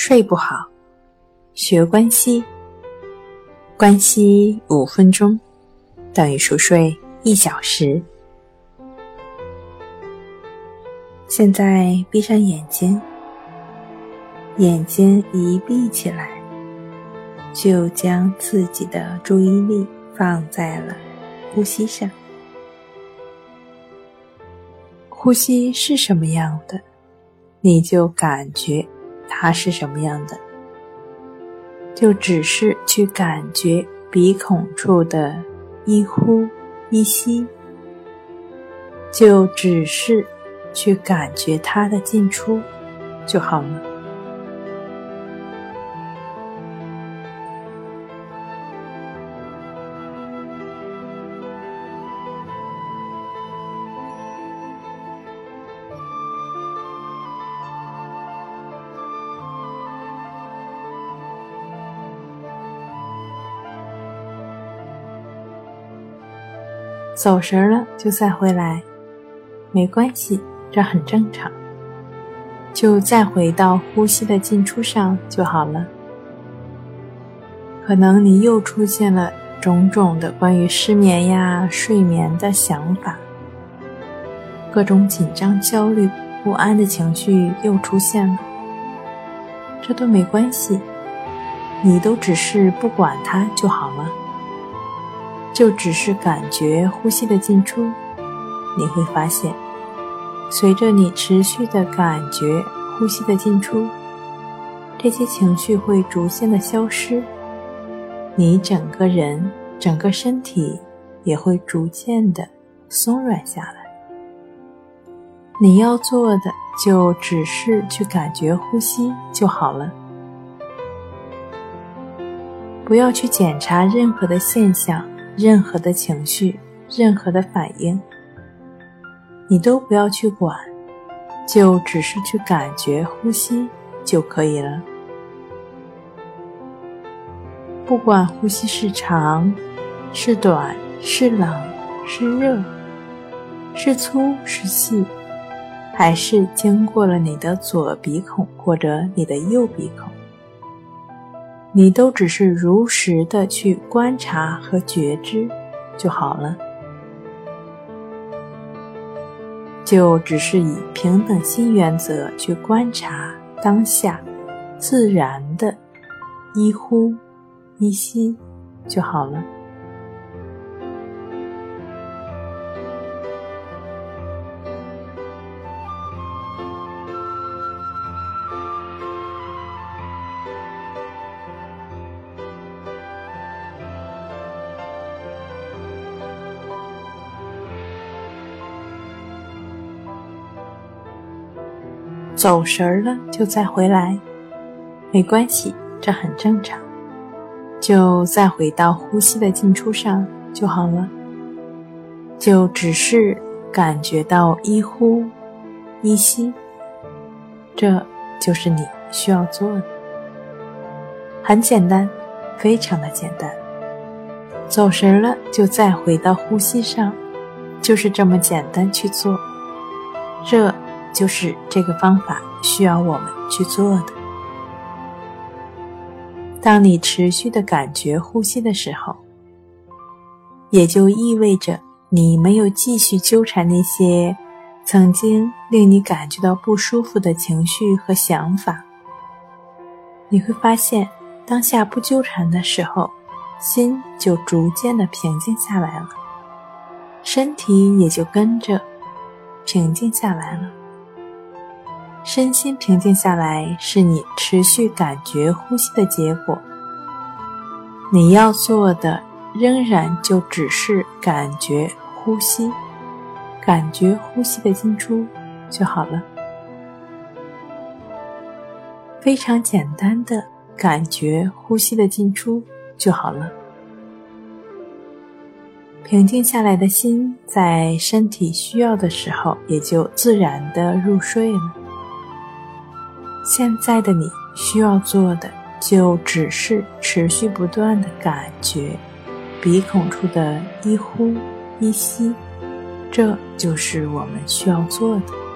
睡不好，学关息。关息5分钟等于熟睡1小时。现在闭上眼睛，眼睛一闭起来，就将自己的注意力放在了呼吸上。呼吸是什么样的，你就感觉它是什么样的，就只是去感觉鼻孔处的一呼一吸，就只是去感觉它的进出就好了。走神了就再回来，没关系，这很正常，就再回到呼吸的进出上就好了。可能你又出现了种种的关于失眠呀、睡眠的想法，各种紧张、焦虑、不安的情绪又出现了，这都没关系，你都只是不管它就好了，就只是感觉呼吸的进出。你会发现，随着你持续的感觉呼吸的进出，这些情绪会逐渐的消失，你整个人、整个身体也会逐渐的松软下来。你要做的就只是去感觉呼吸就好了，不要去检查任何的现象、任何的情绪、任何的反应，你都不要去管，就只是去感觉呼吸就可以了。不管呼吸是长、是短、是冷、是热、是粗、是细，还是经过了你的左鼻孔或者你的右鼻孔，你都只是如实的去观察和觉知就好了。就只是以平等心原则去观察当下自然的一呼一吸就好了。走神了就再回来，没关系，这很正常，就再回到呼吸的进出上就好了，就只是感觉到一呼一吸，这就是你需要做的，很简单，非常的简单。走神了就再回到呼吸上，就是这么简单去做，这就是这个方法需要我们去做的。当你持续的感觉呼吸的时候，也就意味着你没有继续纠缠那些曾经令你感觉到不舒服的情绪和想法。你会发现，当下不纠缠的时候，心就逐渐的平静下来了，身体也就跟着平静下来了。身心平静下来是你持续感觉呼吸的结果，你要做的仍然就只是感觉呼吸，感觉呼吸的进出就好了。非常简单的感觉呼吸的进出就好了。平静下来的心在身体需要的时候也就自然的入睡了。现在的你需要做的就只是持续不断的感觉鼻孔处的一呼一吸，这就是我们需要做的。